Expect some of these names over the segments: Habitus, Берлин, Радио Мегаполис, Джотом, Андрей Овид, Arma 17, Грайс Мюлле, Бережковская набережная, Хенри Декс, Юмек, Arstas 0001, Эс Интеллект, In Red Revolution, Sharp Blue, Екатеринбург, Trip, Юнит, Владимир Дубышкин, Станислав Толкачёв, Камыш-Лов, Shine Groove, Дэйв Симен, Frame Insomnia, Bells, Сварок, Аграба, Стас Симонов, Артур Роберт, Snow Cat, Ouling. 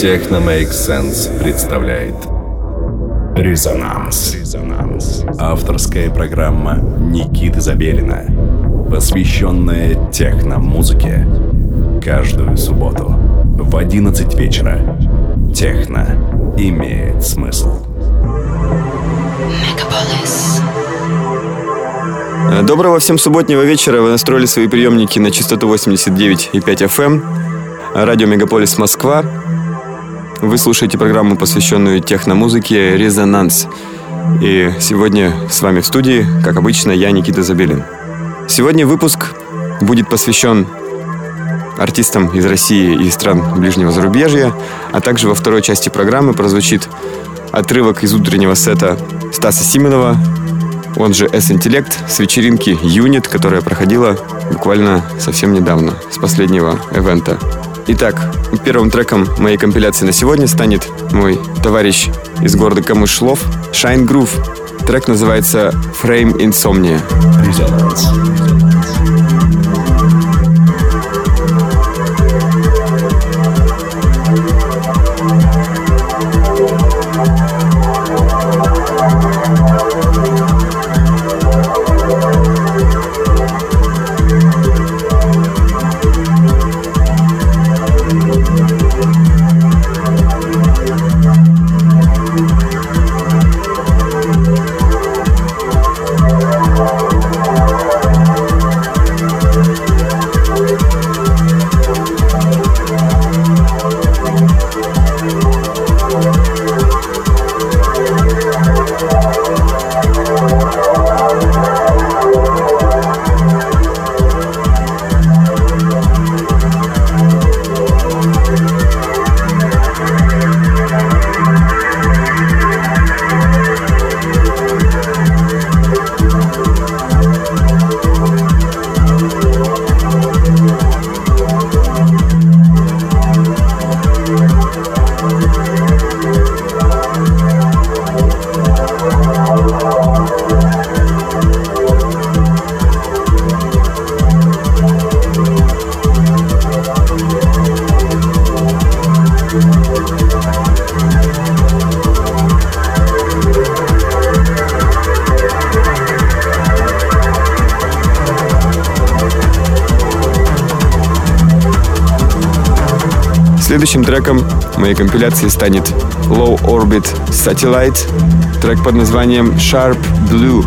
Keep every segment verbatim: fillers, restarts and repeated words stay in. Techno Makes Sense представляет Резонанс. Резонанс. Авторская программа Никиты Забелина, посвященная техно-музыке. Каждую субботу в одиннадцать вечера. Техно имеет смысл. Мегаполис. Доброго всем субботнего вечера. Вы настроили свои приемники на частоту восемьдесят девять и пять эф эм. Радио Мегаполис Москва. Вы слушаете программу, посвященную техномузыке «Резонанс». И сегодня с вами в студии, как обычно, я, Никита Забелин. Сегодня выпуск будет посвящен артистам из России и стран ближнего зарубежья, а также во второй части программы прозвучит отрывок из утреннего сета Стаса Симонова, он же Эс Интеллект, с вечеринки Юнит, которая проходила буквально совсем недавно, с последнего эвента. Итак, первым треком моей компиляции на сегодня станет мой товарищ из города Камыш-Лов Shine Groove. Трек называется Frame Insomnia. Следующим треком моей компиляции станет Low Orbit Satellite, трек под названием Sharp Blue.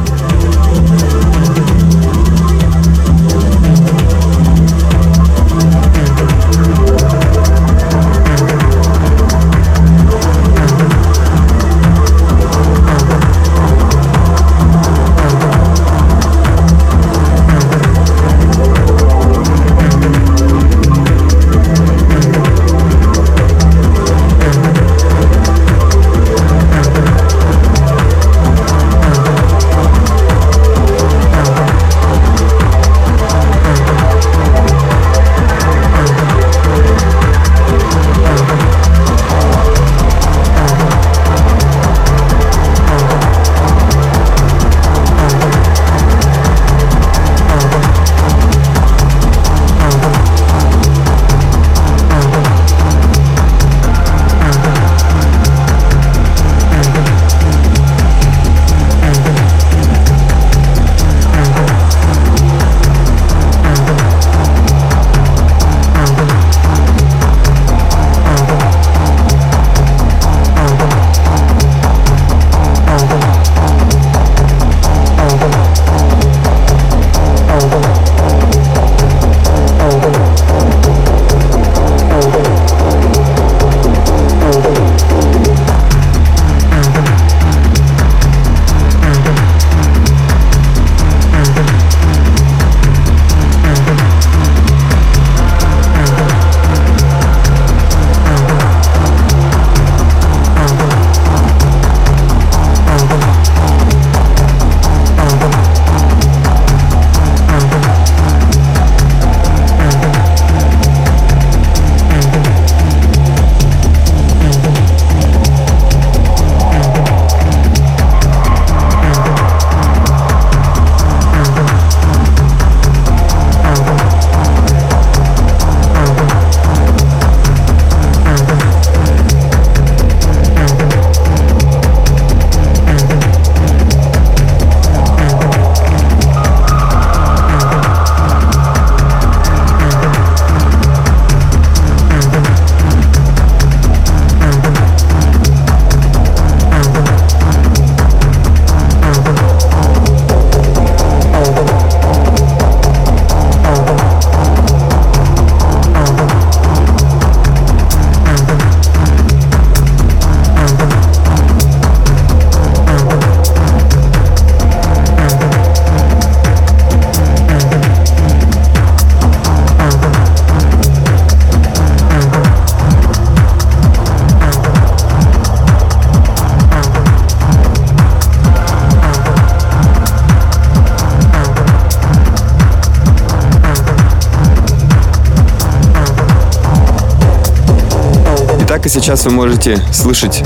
трека сейчас вы можете слышать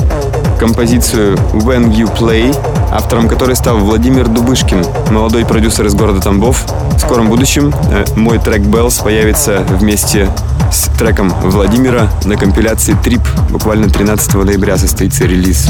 композицию When You Play, автором которой стал Владимир Дубышкин, молодой продюсер из города Тамбов. В скором будущем мой трек Bells появится вместе с треком Владимира на компиляции Trip. Буквально тринадцатого ноября состоится релиз.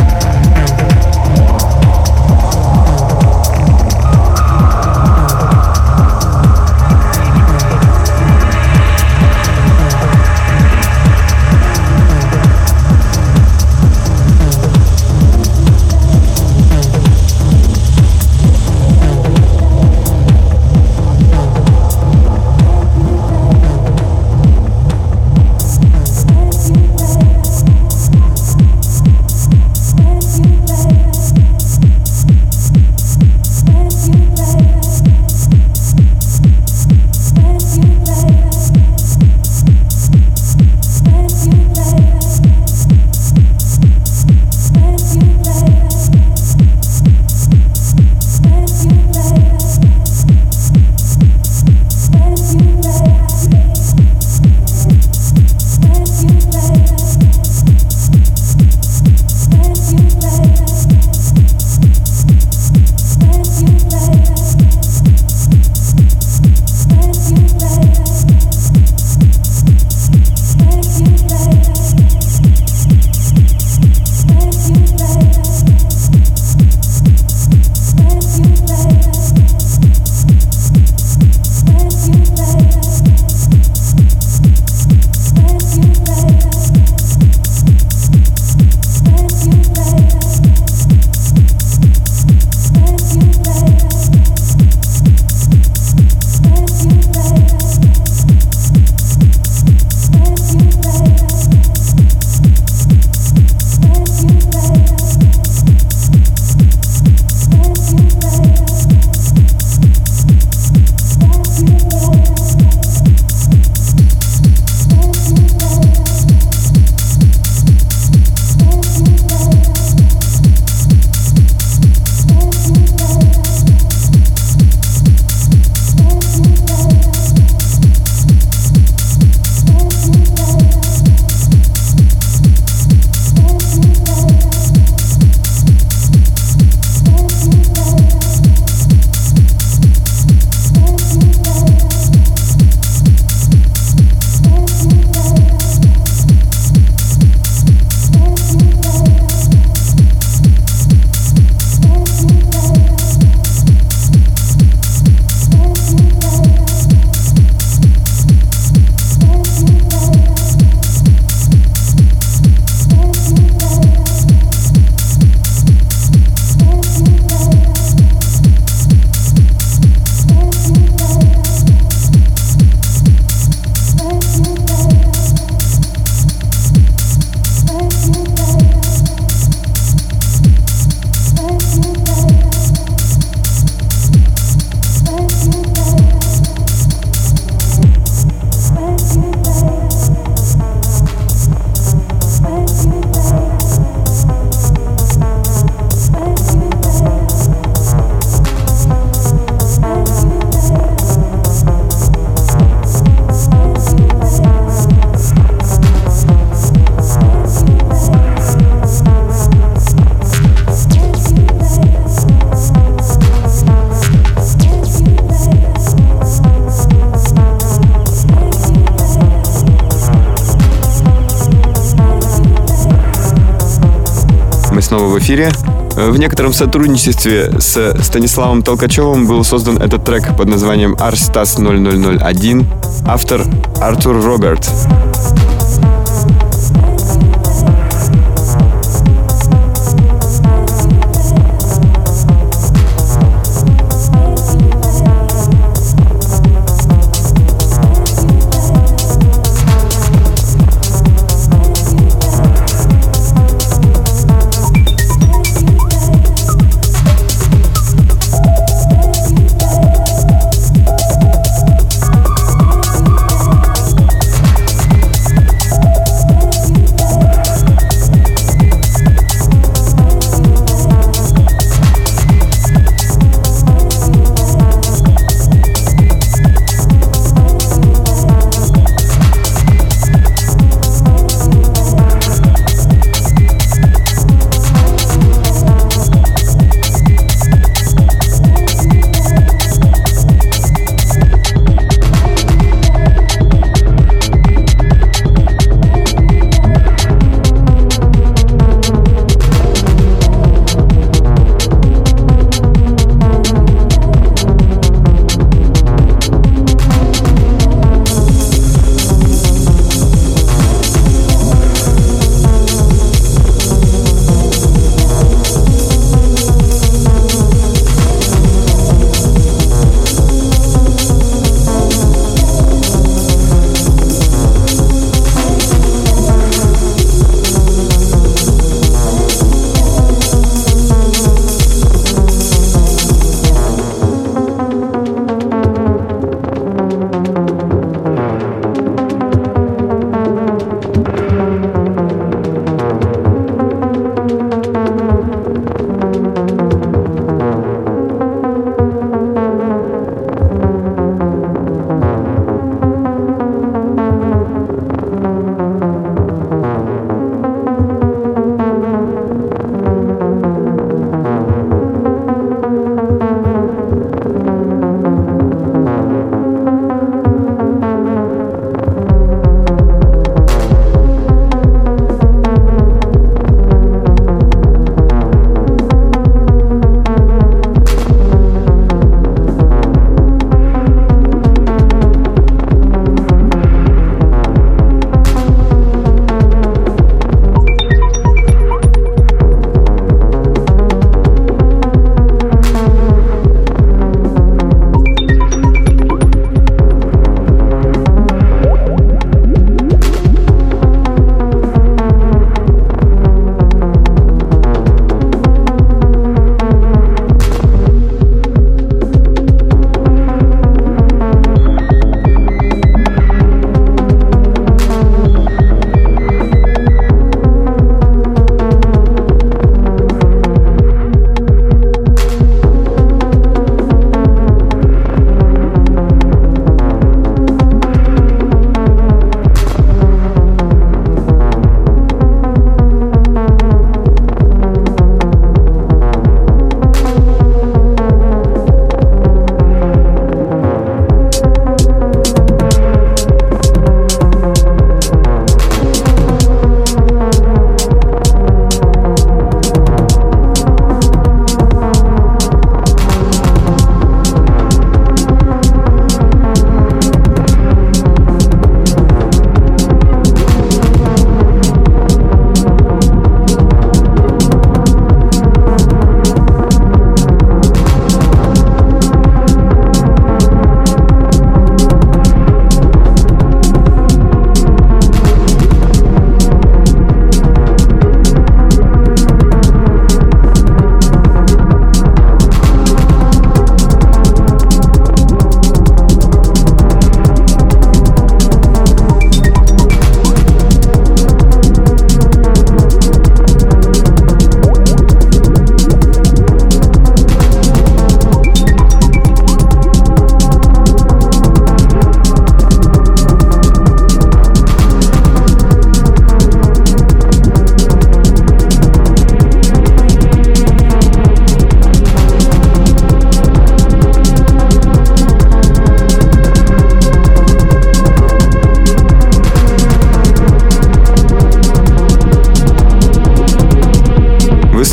В эфире. В некотором сотрудничестве с Станиславом Толкачёвым был создан этот трек под названием Arstas ноль ноль ноль один, автор Артур Роберт.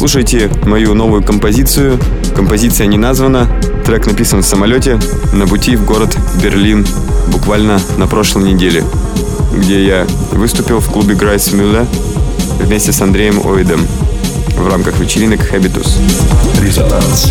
слушайте мою новую композицию. Композиция не названа. Трек написан в самолете на пути в город Берлин, буквально на прошлой неделе, где я выступил в клубе Грайс Мюлле вместе с Андреем Овидом в рамках вечеринок Habitus. Резонанс.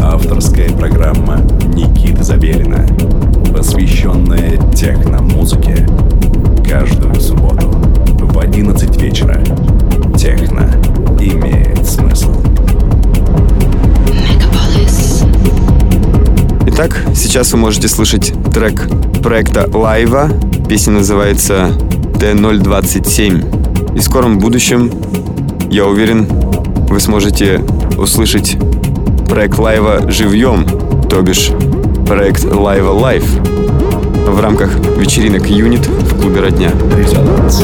Авторская программа Никиты Забелина, посвященная техно-музыке. Итак, сейчас вы можете слышать трек проекта Лайва. Песня называется тэ ноль двадцать семь. И в скором будущем, я уверен, вы сможете услышать проект Лайва живьем, то бишь проект Лайва Лайв в рамках вечеринок Юнит в клубе Родня. Резонанс.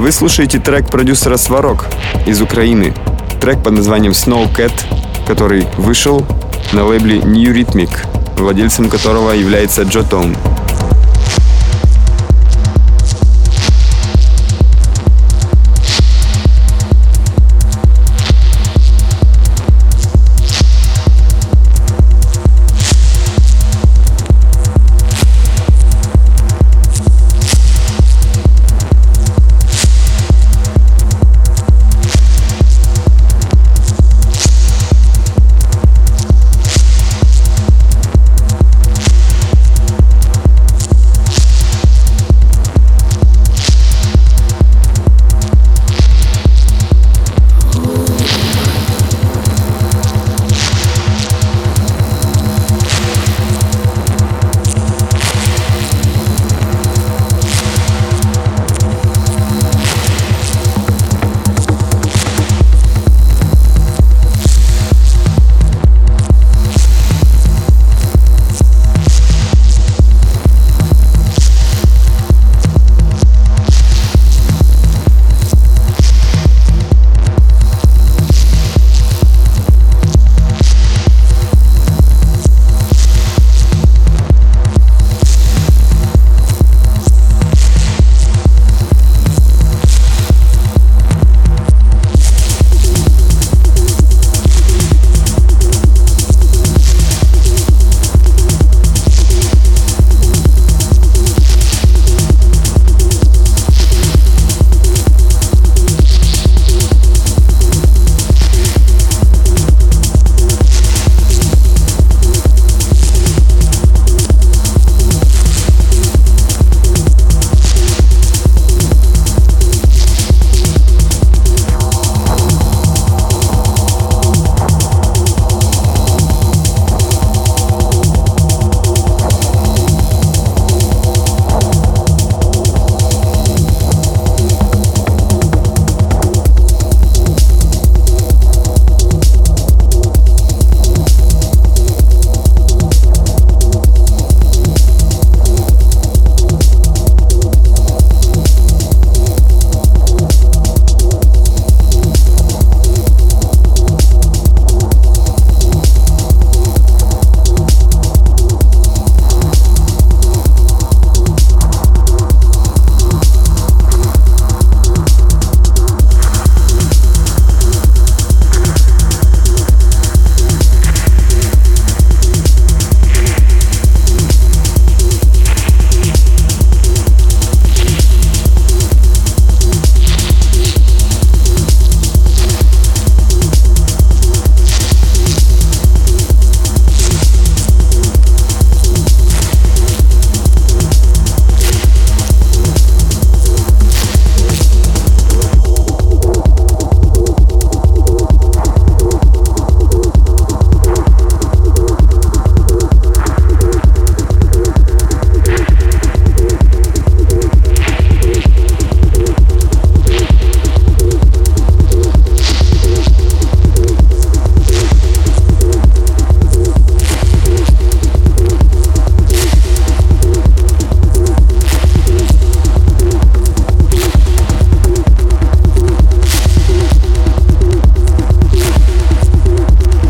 Вы слушаете трек продюсера Сварок из Украины. Трек под названием Snow Cat который вышел на лейбле New Rhythmic, владельцем которого является Джотом.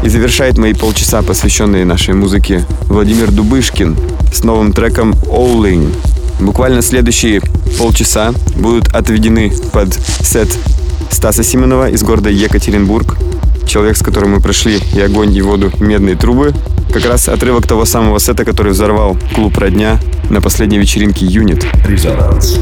Завершает мои полчаса, посвященные нашей музыке, Владимир Дубышкин с новым треком Ouling. Буквально следующие полчаса будут отведены под сет Стаса Симонова из города Екатеринбург. Человек, с которым мы прошли и огонь, и воду, медные трубы. Как раз отрывок того самого сета, который взорвал клуб «Родня» на последней вечеринке «Юнит». Резонанс.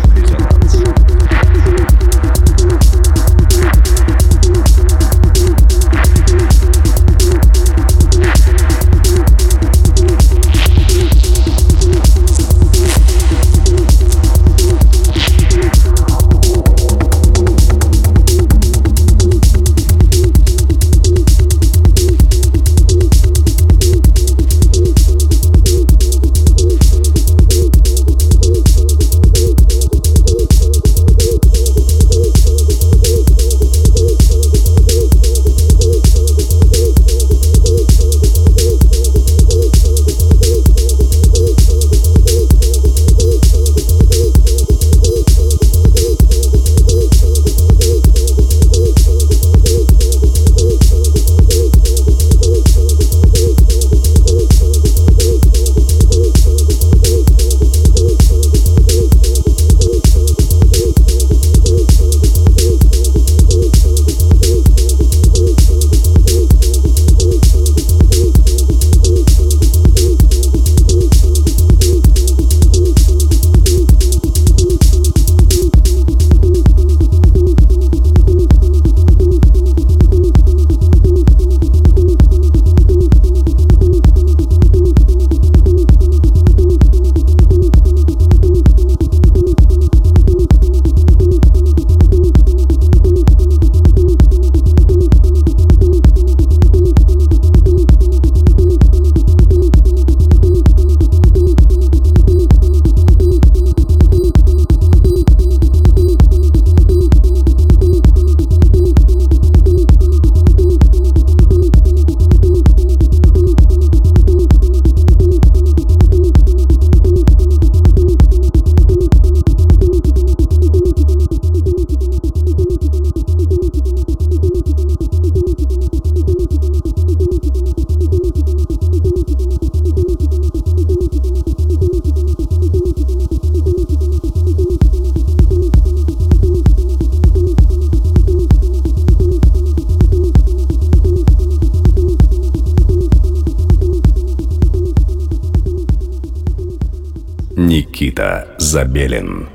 Никита Забелин.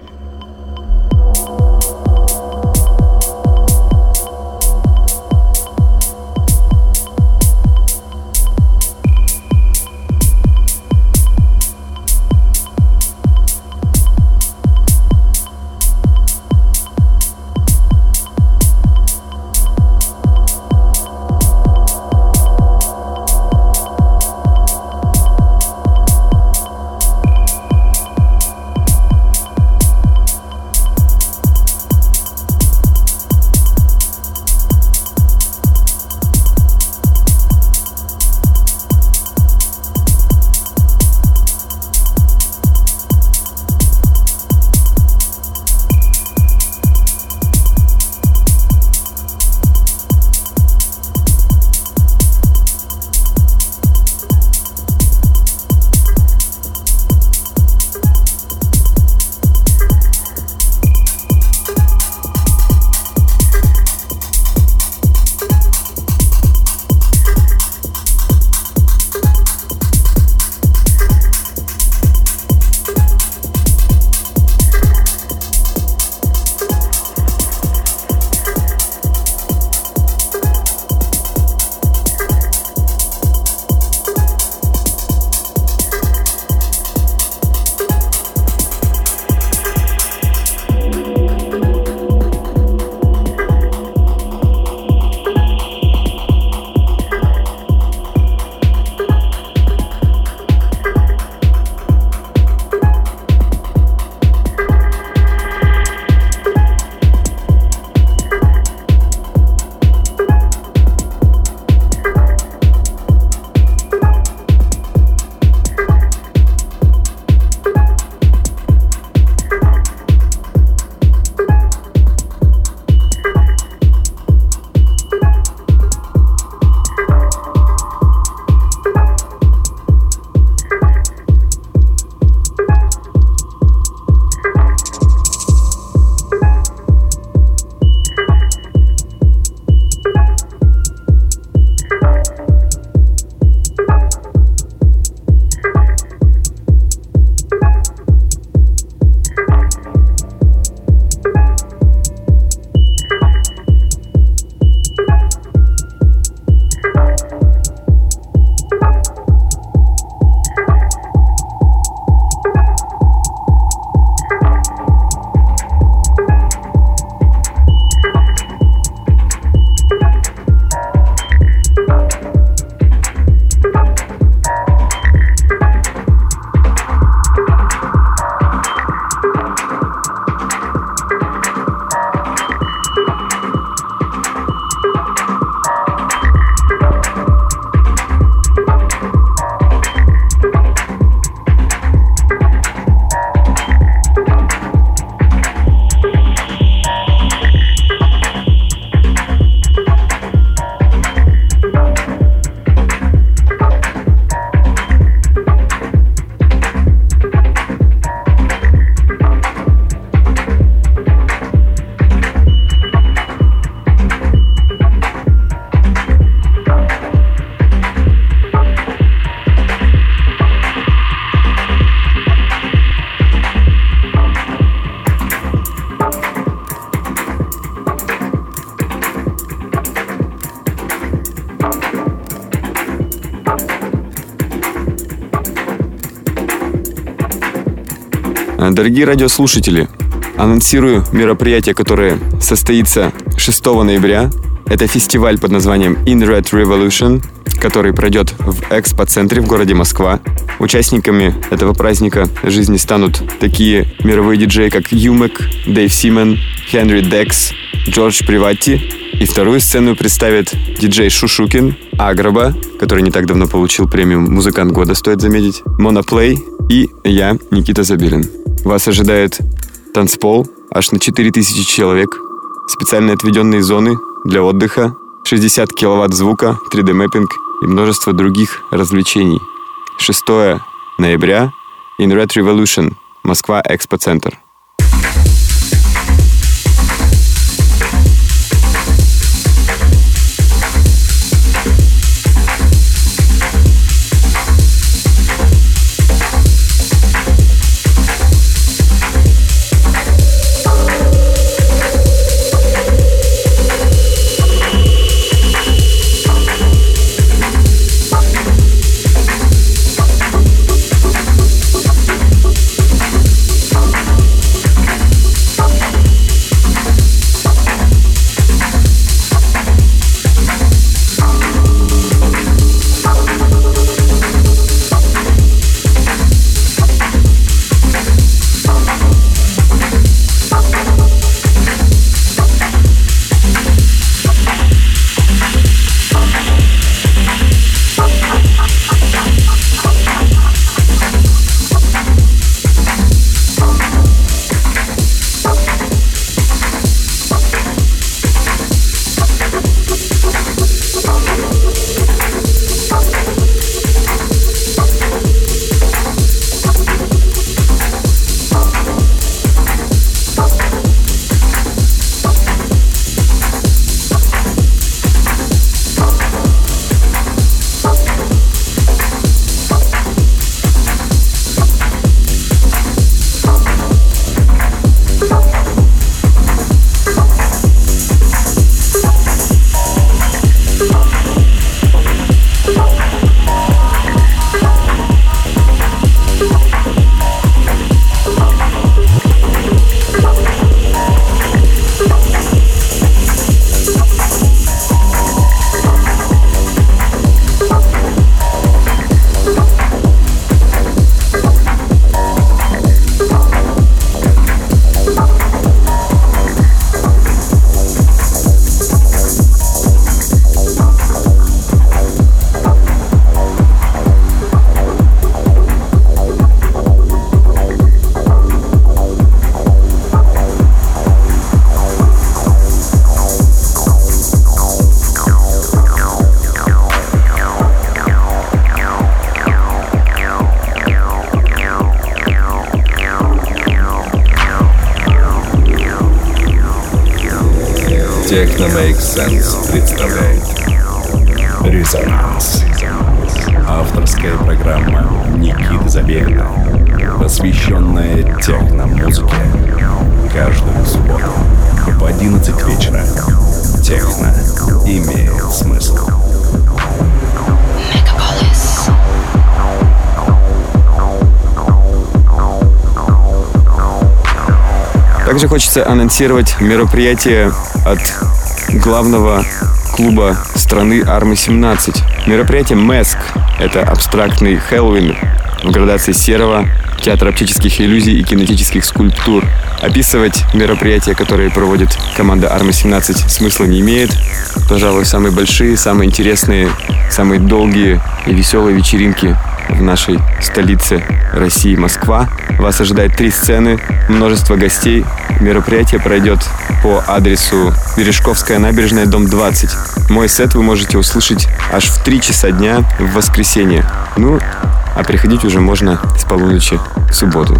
Дорогие радиослушатели, анонсирую мероприятие, которое состоится шестого ноября. Это фестиваль под названием In Red Revolution, который пройдет в Экспо-центре в городе Москва. Участниками этого праздника жизни станут такие мировые диджеи, как Юмек, Дэйв Симен, Хенри Декс, Джордж Приватти. И вторую сцену представит диджей Шушукин, Аграба, который не так давно получил премию «Музыкант года», стоит заметить, Моноплей и я, Никита Забелин. Вас ожидает танцпол аж на четыре тысячи человек, специально отведенные зоны для отдыха, шестьдесят киловатт звука, три дэ-мэппинг и множество других развлечений. шестого ноября, In Red Revolution, Москва, Экспо-центр. Techno Make Sense представляет Резонанс. Авторская программа Никиты Забелина, посвященная техно-музыке. Каждую субботу в одиннадцать вечера. Техно имеет смысл. Также хочется анонсировать мероприятие от главного клуба страны Арма семнадцать. Мероприятие «Маск» — это абстрактный Хэллоуин в градации серого, театр оптических иллюзий и кинетических скульптур. Описывать мероприятия, которые проводит команда Арма семнадцать, смысла не имеет. Пожалуй, самые большие, самые интересные, самые долгие и веселые вечеринки в нашей столице России, Москва. Вас ожидает три сцены, множество гостей. Мероприятие пройдет по адресу Бережковская набережная, дом двадцать. Мой сет вы можете услышать аж в три часа дня в воскресенье. Ну, а приходить уже можно с полуночи в субботу.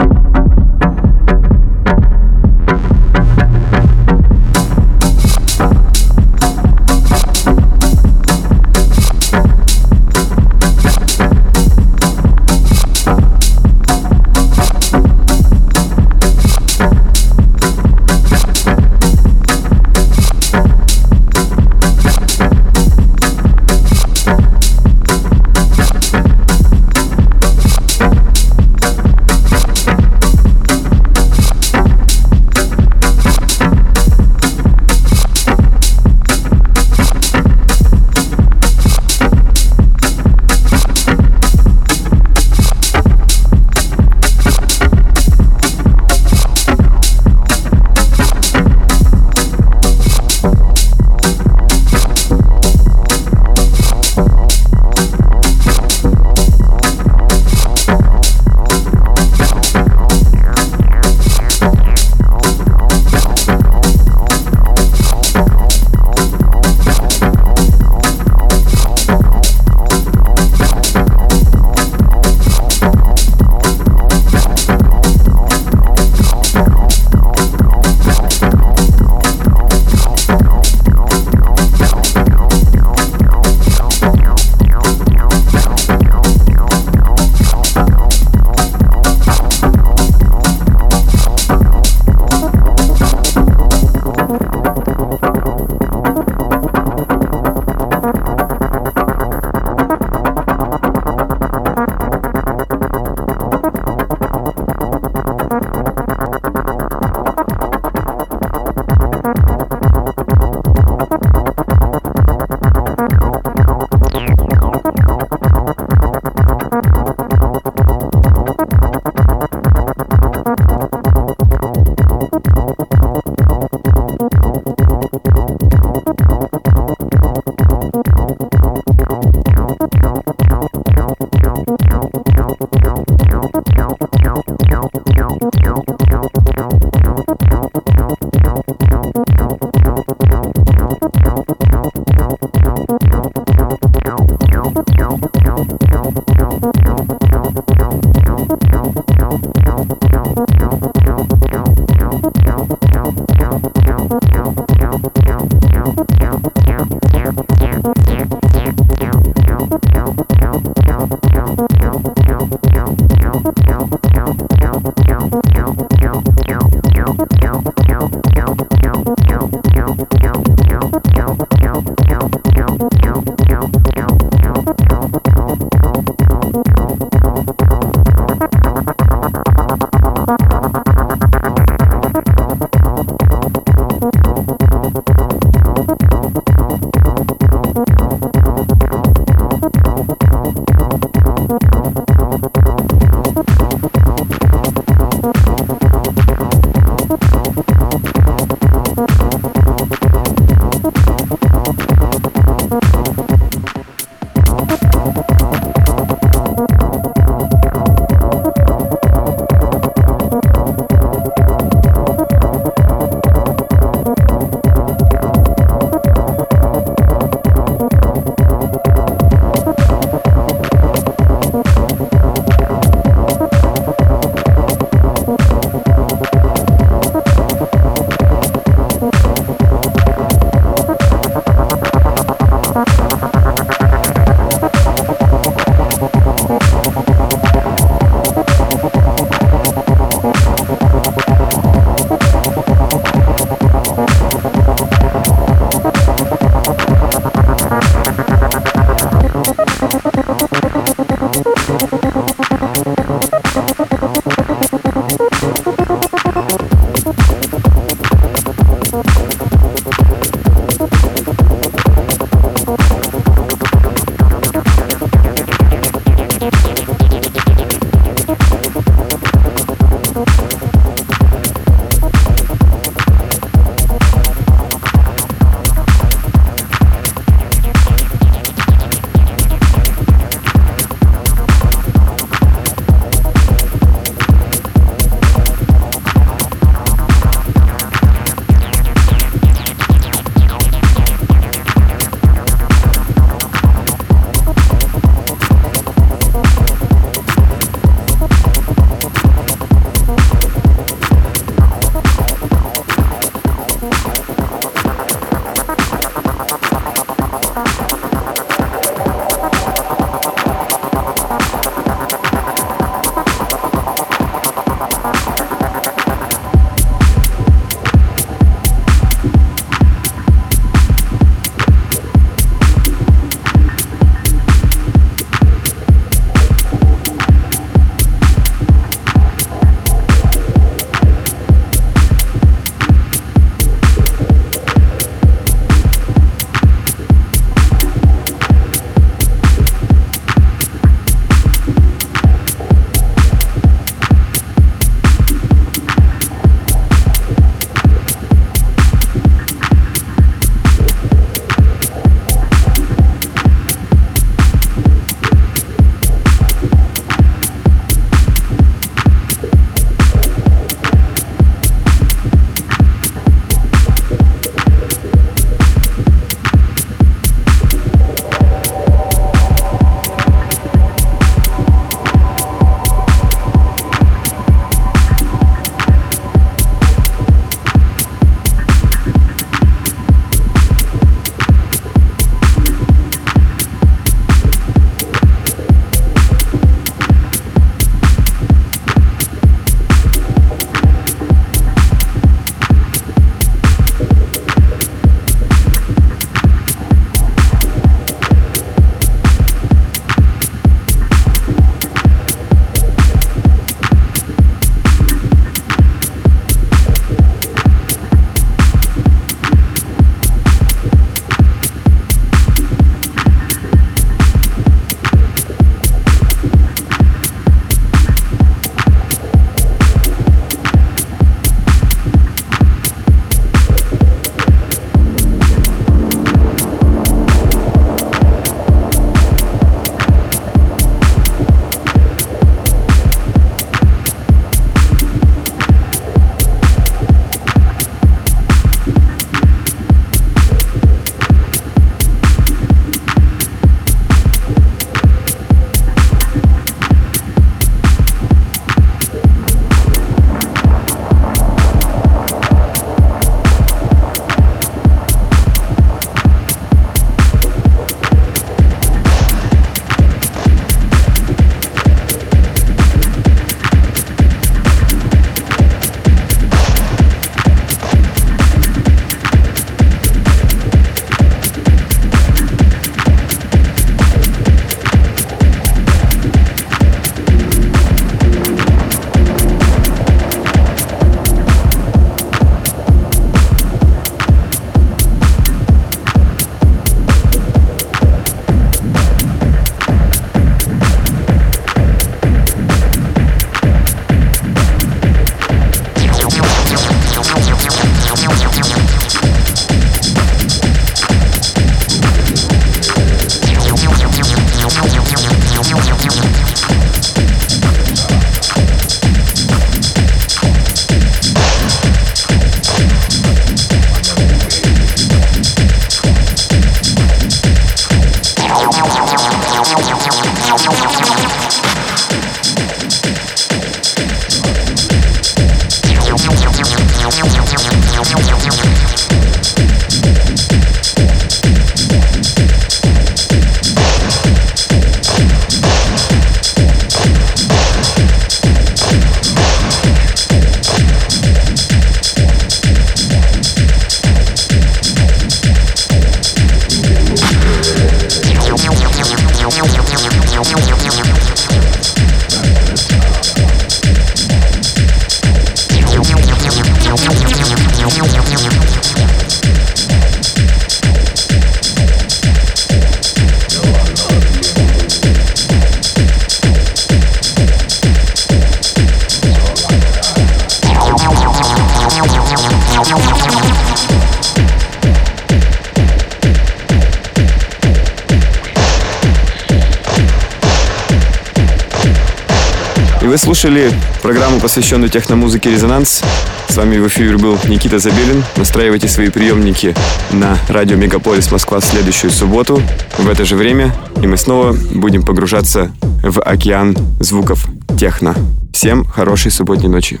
И вы слушали программу, посвященную техномузыке «Резонанс». С вами в эфире был Никита Забелин. Настраивайте свои приемники на радио «Мегаполис Москва» в следующую субботу в это же время. И мы снова будем погружаться в океан звуков техно. Всем хорошей субботней ночи.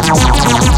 We'll be right back.